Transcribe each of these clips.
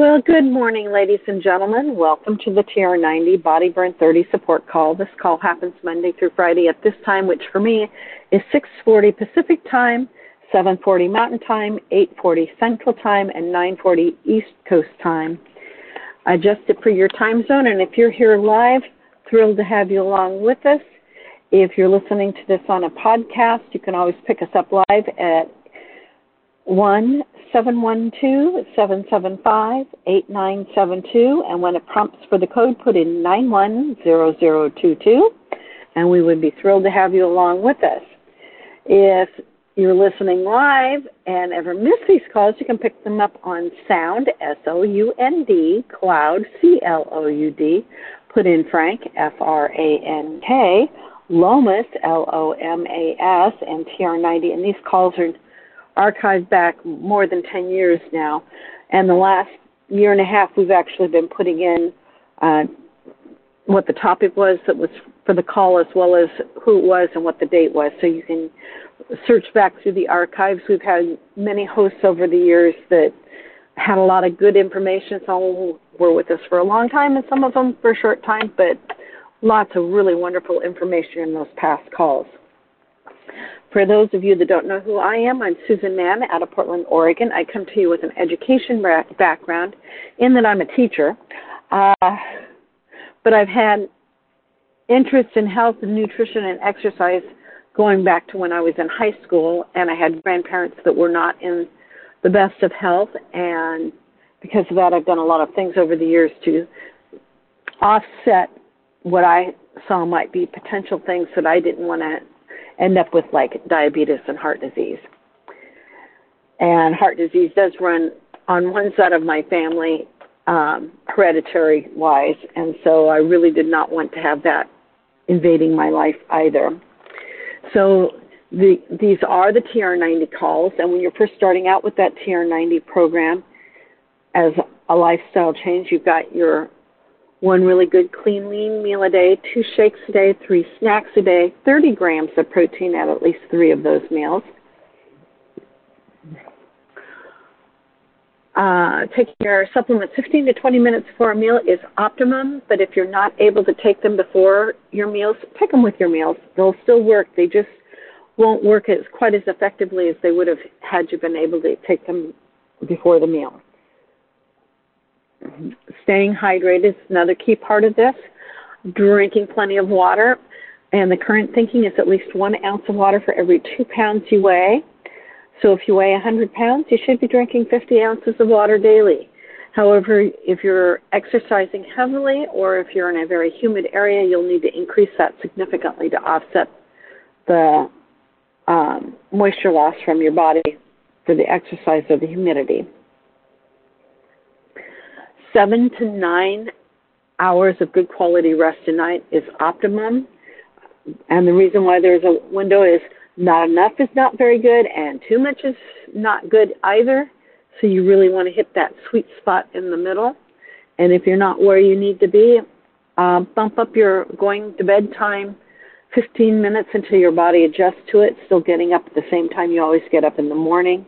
Well, good morning, ladies and gentlemen. Welcome to the TR90 Body Burn 30 support call. This call happens Monday through Friday at this time, which for me is 6:40 Pacific time, 7:40 Mountain time, 8:40 Central time, and 9:40 East Coast time. Adjust it for your time zone, and if you're here live, thrilled to have you along with us. If you're listening to this on a podcast, you can always pick us up live at 1-712-775-8972, and when it prompts for the code, put in 910022, and we would be thrilled to have you along with us. If you're listening live and ever miss these calls, you can pick them up on Sound, S-O-U-N-D, Cloud, C-L-O-U-D, put in Frank, F-R-A-N-K, Lomas, L-O-M-A-S, and TR90, and these calls are archived back more than 10 years now, and the last year and a half we've actually been putting in what the topic was that was for the call, as well as who it was and what the date was, so you can search back through the archives. We've had many hosts over the years that had a lot of good information. Some were with us for a long time and some of them for a short time, but lots of really wonderful information in those past calls. For those of you that don't know who I am, I'm Susan Mann out of Portland, Oregon. I come to you with an education background in that I'm a teacher, but I've had interest in health and nutrition and exercise going back to when I was in high school, and I had grandparents that were not in the best of health, and because of that I've done a lot of things over the years to offset what I saw might be potential things that I didn't want to end up with, like diabetes and heart disease. And heart disease does run on one side of my family, hereditary-wise, and so I really did not want to have that invading my life either. So these are the TR90 calls, and when you're first starting out with that TR90 program as a lifestyle change, you've got your one really good clean, lean meal a day, 2 shakes a day, 3 snacks a day, 30 grams of protein at least 3 of those meals. Taking your supplements 15 to 20 minutes before a meal is optimum, but if you're not able to take them before your meals, take them with your meals. They'll still work. They just won't work as quite as effectively as they would have had you been able to take them before the meal. Staying hydrated is another key part of this. Drinking plenty of water. And the current thinking is at least 1 ounce of water for every 2 pounds you weigh. So if you weigh 100 pounds, you should be drinking 50 ounces of water daily. However, if you're exercising heavily or if you're in a very humid area, you'll need to increase that significantly to offset the moisture loss from your body for the exercise or the humidity. 7 to 9 hours of good quality rest a night is optimum. And the reason why there's a window is not enough is not very good and too much is not good either. So you really want to hit that sweet spot in the middle. And if you're not where you need to be, bump up your going to bed time 15 minutes until your body adjusts to it, still getting up at the same time you always get up in the morning,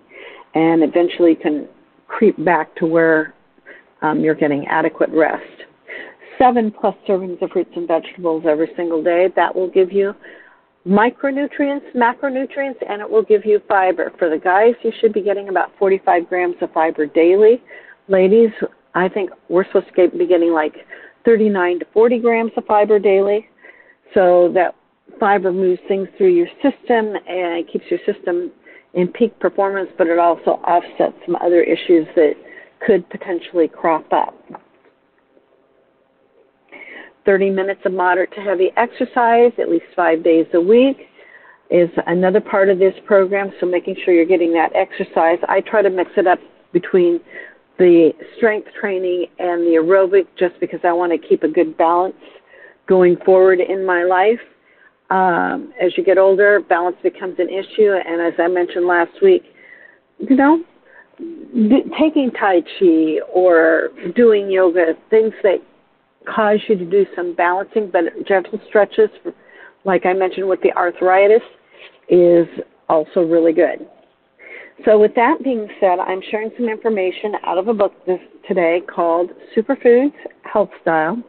and eventually can creep back to where you're getting adequate rest. 7+ servings of fruits and vegetables every single day. That will give you micronutrients, macronutrients, and it will give you fiber. For the guys, you should be getting about 45 grams of fiber daily. Ladies, I think we're supposed to be getting like 39 to 40 grams of fiber daily. So that fiber moves things through your system and it keeps your system in peak performance, but it also offsets some other issues that could potentially crop up. 30 minutes of moderate to heavy exercise, at least 5 days a week, is another part of this program, so making sure you're getting that exercise. I try to mix it up between the strength training and the aerobic just because I want to keep a good balance going forward in my life. As you get older, balance becomes an issue, and as I mentioned last week, you know, taking Tai Chi or doing yoga, things that cause you to do some balancing, but gentle stretches, like I mentioned with the arthritis, is also really good. So with that being said, I'm sharing some information out of a book today called Superfoods Health Style,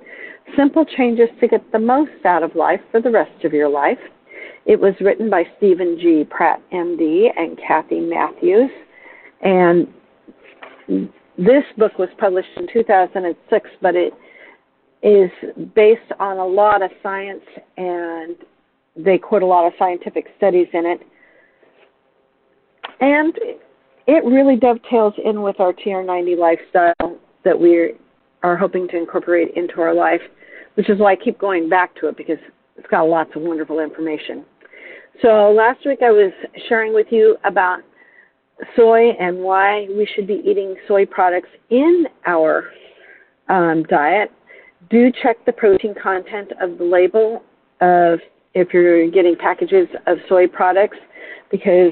Simple Changes to Get the Most Out of Life for the Rest of Your Life. It was written by Stephen G. Pratt, MD, and Kathy Matthews. And this book was published in 2006, but it is based on a lot of science, and they quote a lot of scientific studies in it. And it really dovetails in with our TR90 lifestyle that we are hoping to incorporate into our life, which is why I keep going back to it, because it's got lots of wonderful information. So last week I was sharing with you about soy and why we should be eating soy products in our diet. Do check the protein content of the label of if you're getting packages of soy products, because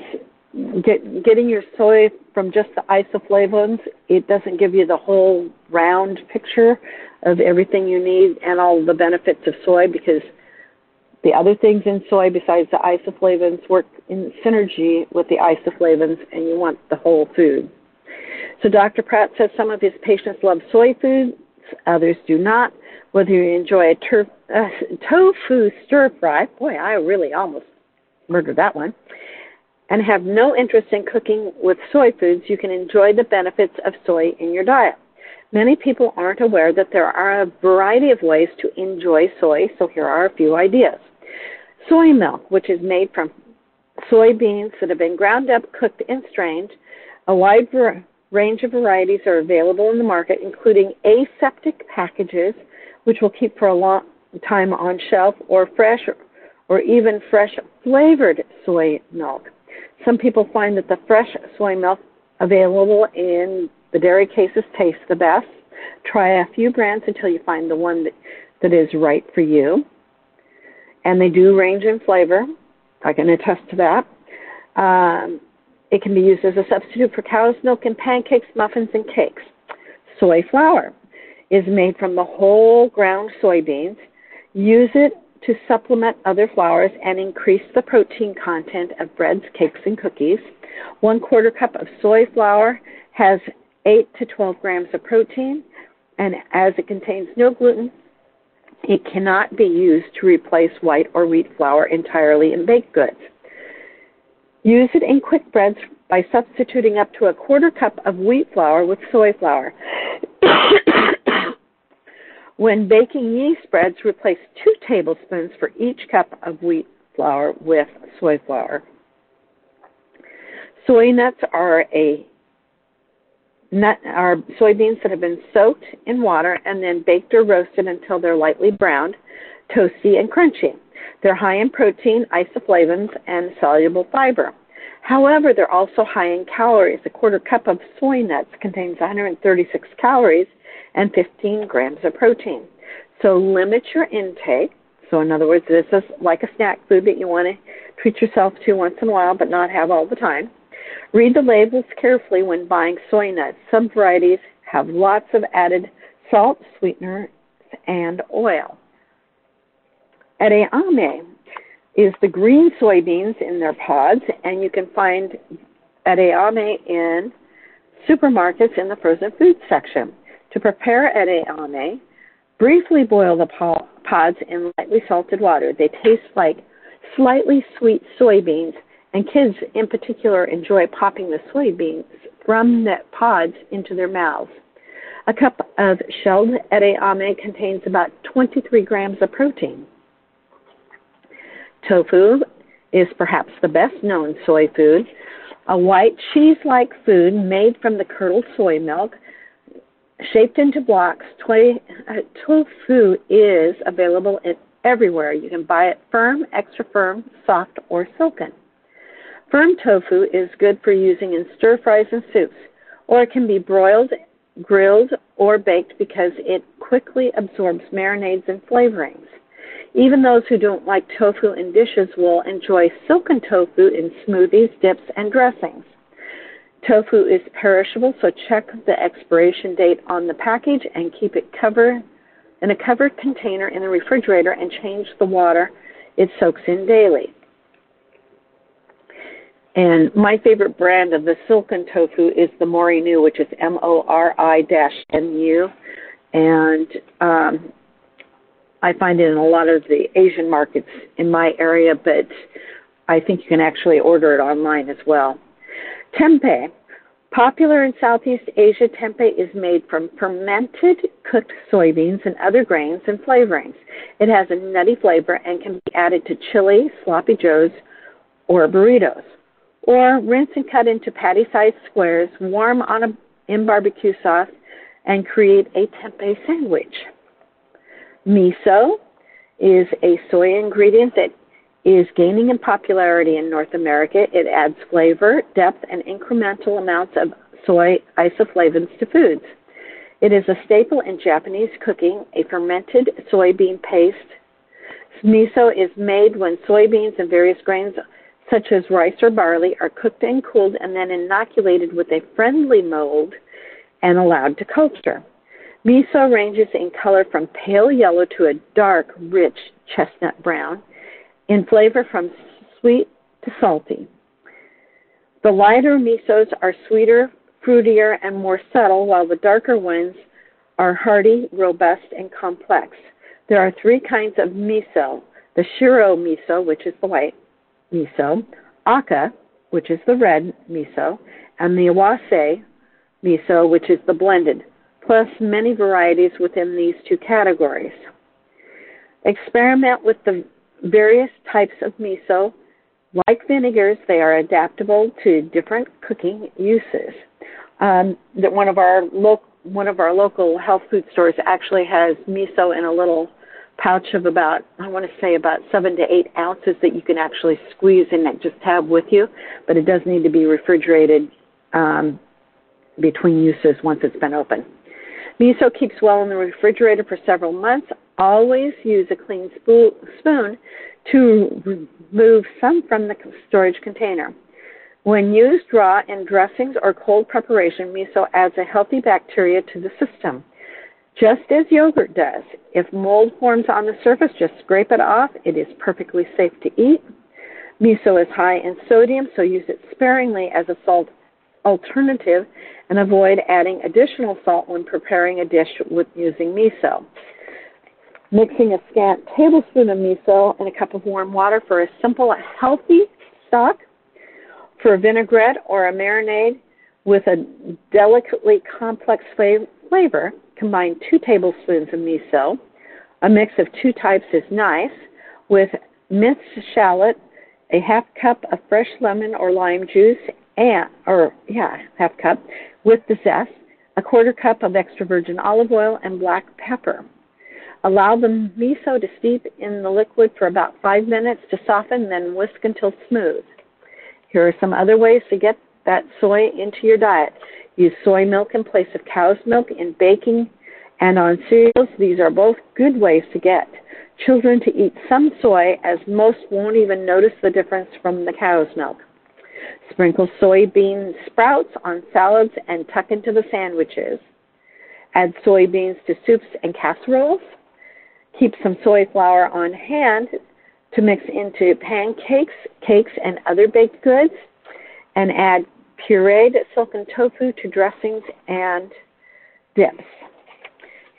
Getting your soy from just the isoflavones, it doesn't give you the whole round picture of everything you need and all the benefits of soy, because the other things in soy besides the isoflavones work in synergy with the isoflavones, and you want the whole food. So Dr. Pratt says some of his patients love soy foods, others do not. Whether you enjoy a tofu stir-fry, boy, I really almost murdered that one, and have no interest in cooking with soy foods, you can enjoy the benefits of soy in your diet. Many people aren't aware that there are a variety of ways to enjoy soy, so here are a few ideas. Soy milk, which is made from soybeans that have been ground up, cooked, and strained. A wide range of varieties are available in the market, including aseptic packages, which will keep for a long time on shelf, or fresh or even fresh flavored soy milk. Some people find that the fresh soy milk available in the dairy cases tastes the best. Try a few brands until you find the one that is right for you. And they do range in flavor. I can attest to that. It can be used as a substitute for cow's milk in pancakes, muffins, and cakes. Soy flour is made from the whole ground soybeans. Use it to supplement other flours and increase the protein content of breads, cakes, and cookies. 1/4 cup of soy flour has 8 to 12 grams of protein, and as it contains no gluten, it cannot be used to replace white or wheat flour entirely in baked goods. Use it in quick breads by substituting up to 1/4 cup of wheat flour with soy flour. When baking yeast spreads, replace 2 tablespoons for each cup of wheat flour with soy flour. Soy nuts are soybeans that have been soaked in water and then baked or roasted until they're lightly browned, toasty, and crunchy. They're high in protein, isoflavones, and soluble fiber. However, they're also high in calories. 1/4 cup of soy nuts contains 136 calories and 15 grams of protein. So limit your intake. So in other words, this is like a snack food that you want to treat yourself to once in a while but not have all the time. Read the labels carefully when buying soy nuts. Some varieties have lots of added salt, sweeteners, and oil. Edamame is the green soybeans in their pods, and you can find edamame in supermarkets in the frozen food section. To prepare edamame, briefly boil the pods in lightly salted water. They taste like slightly sweet soybeans, and kids in particular enjoy popping the soybeans from the pods into their mouths. 1 cup of shelled edamame contains about 23 grams of protein. Tofu is perhaps the best-known soy food, a white cheese-like food made from the curdled soy milk. Shaped into blocks, tofu is available everywhere. You can buy it firm, extra firm, soft, or silken. Firm tofu is good for using in stir-fries and soups, or it can be broiled, grilled, or baked because it quickly absorbs marinades and flavorings. Even those who don't like tofu in dishes will enjoy silken tofu in smoothies, dips, and dressings. Tofu is perishable, so check the expiration date on the package and keep it in a covered container in the refrigerator, and change the water it soaks in daily. And my favorite brand of the silken tofu is the Morinu, which is MORI-MU. And I find it in a lot of the Asian markets in my area, but I think you can actually order it online as well. Tempeh. Popular in Southeast Asia, tempeh is made from fermented cooked soybeans and other grains and flavorings. It has a nutty flavor and can be added to chili, sloppy joes, or burritos. Or rinse and cut into patty-sized squares, warm on in barbecue sauce, and create a tempeh sandwich. Miso is a soy ingredient that is gaining in popularity in North America. It adds flavor, depth, and incremental amounts of soy isoflavones to foods. It is a staple in Japanese cooking, a fermented soybean paste. Miso is made when soybeans and various grains such as rice or barley are cooked and cooled and then inoculated with a friendly mold and allowed to culture. Miso ranges in color from pale yellow to a dark, rich chestnut brown, in flavor from sweet to salty. The lighter misos are sweeter, fruitier, and more subtle, while the darker ones are hearty, robust, and complex. There are three kinds of miso: the shiro miso, which is the white miso, aka, which is the red miso, and the awase miso, which is the blended, plus many varieties within these two categories. Experiment with the various types of miso. Like vinegars, they are adaptable to different cooking uses. One of our local health food stores actually has miso in a little pouch of about 7 to 8 ounces that you can actually squeeze and just have with you, but it does need to be refrigerated between uses once it's been opened. Miso keeps well in the refrigerator for several months. Always use a clean spoon to remove some from the storage container. When used raw in dressings or cold preparation, miso adds a healthy bacteria to the system. Just as yogurt does, if mold forms on the surface, just scrape it off. It is perfectly safe to eat. Miso is high in sodium, so use it sparingly as a salt alternative and avoid adding additional salt when preparing a dish with using miso. Mixing a scant tablespoon of miso in a cup of warm water for a simple, healthy stock, for a vinaigrette or a marinade with a delicately complex flavor, combine 2 tablespoons of miso. A mix of 2 types is nice, with minced shallot, a ½ cup of fresh lemon or lime juice, half cup with the zest, a ¼ cup of extra virgin olive oil, and black pepper. Allow the miso to steep in the liquid for about 5 minutes to soften, then whisk until smooth. Here are some other ways to get that soy into your diet. Use soy milk in place of cow's milk in baking and on cereals. These are both good ways to get children to eat some soy, as most won't even notice the difference from the cow's milk. Sprinkle soybean sprouts on salads and tuck into the sandwiches. Add soybeans to soups and casseroles. Keep some soy flour on hand to mix into pancakes, cakes, and other baked goods, and add pureed silken tofu to dressings and dips.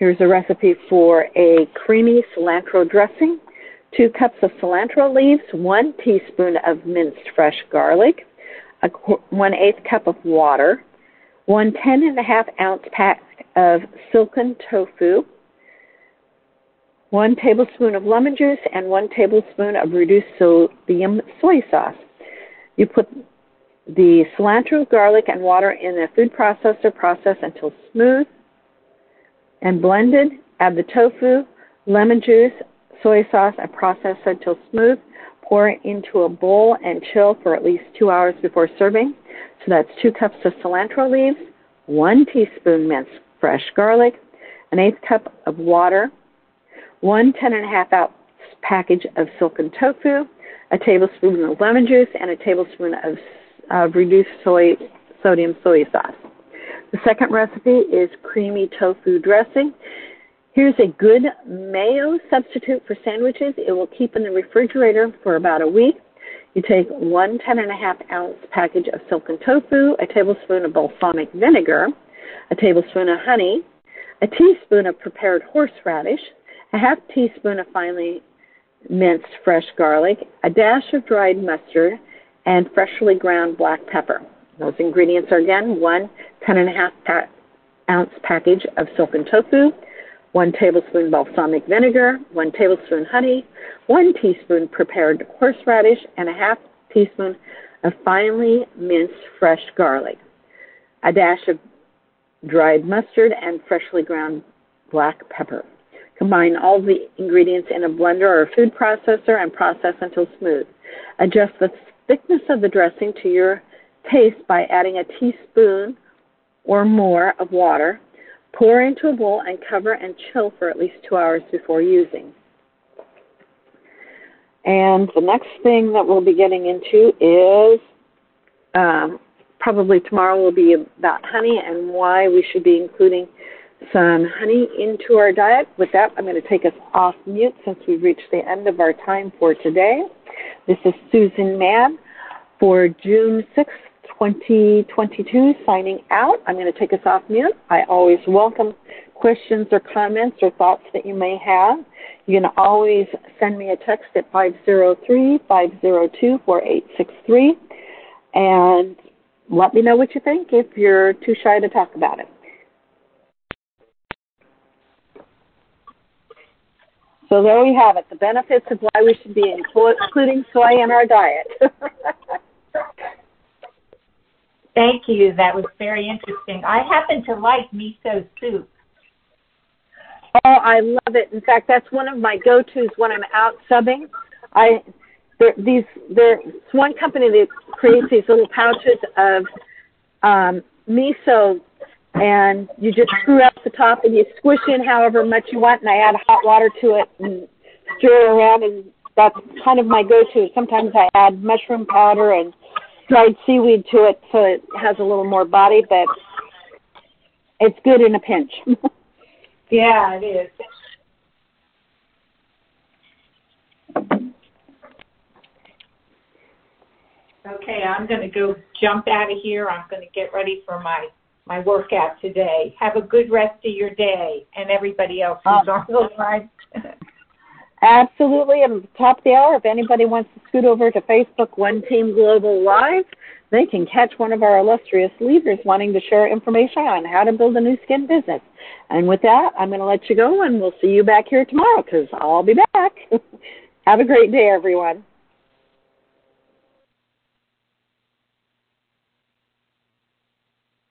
Here's a recipe for a creamy cilantro dressing. 2 cups of cilantro leaves, 1 teaspoon of minced fresh garlic, 1/8 cup of water, 1 10.5-ounce pack of silken tofu, 1 tablespoon of lemon juice, and 1 tablespoon of reduced sodium soy sauce. You put the cilantro, garlic, and water in a food processor, process until smooth and blended. Add the tofu, lemon juice, soy sauce, and process until smooth. Pour into a bowl and chill for at least 2 hours before serving. So that's 2 cups of cilantro leaves, 1 teaspoon minced fresh garlic, 1/8 cup of water, 1 10.5-ounce package of silken tofu, 1 tablespoon of lemon juice, and 1 tablespoon of reduced sodium soy sauce. The second recipe is creamy tofu dressing. Here's a good mayo substitute for sandwiches. It will keep in the refrigerator for about a week. You take one 10.5-ounce package of silken tofu, a tablespoon of balsamic vinegar, a tablespoon of honey, a teaspoon of prepared horseradish, a half teaspoon of finely minced fresh garlic, a dash of dried mustard, and freshly ground black pepper. Those ingredients are, again, one 10.5-ounce package of silken tofu, 1 tablespoon balsamic vinegar, 1 tablespoon honey, 1 teaspoon prepared horseradish, and a half teaspoon of finely minced fresh garlic, a dash of dried mustard, and freshly ground black pepper. Combine all the ingredients in a blender or a food processor and process until smooth. Adjust the thickness of the dressing to your taste by adding a teaspoon or more of water. Pour into a bowl and cover and chill for at least 2 hours before using. And the next thing that we'll be getting into is probably tomorrow will be about honey and why we should be including some honey into our diet. With that, I'm going to take us off mute since we've reached the end of our time for today. This is Susan Mann for June 6th. 2022, signing out. I'm going to take us off mute. I always welcome questions or comments or thoughts that you may have. You can always send me a text at 503-502-4863 and let me know what you think if you're too shy to talk about it. So there we have it, the benefits of why we should be including soy in our diet. Thank you. That was very interesting. I happen to like miso soup. Oh, I love it. In fact, that's one of my go-tos when I'm out subbing. There's one company that creates these little pouches of miso, and you just screw out the top and you squish in however much you want, and I add hot water to it and stir it around, and that's kind of my go-to. Sometimes I add mushroom powder and dried seaweed to it so it has a little more body, but it's good in a pinch. Yeah, it is. Okay, I'm going to go jump out of here. I'm going to get ready for my workout today. Have a good rest of your day, and everybody else who's on the line. Absolutely. I'm at the top of the hour. If anybody wants to scoot over to Facebook, One Team Global Live, they can catch one of our illustrious leaders wanting to share information on how to build a new skin business. And with that, I'm going to let you go, and we'll see you back here tomorrow because I'll be back. Have a great day, everyone.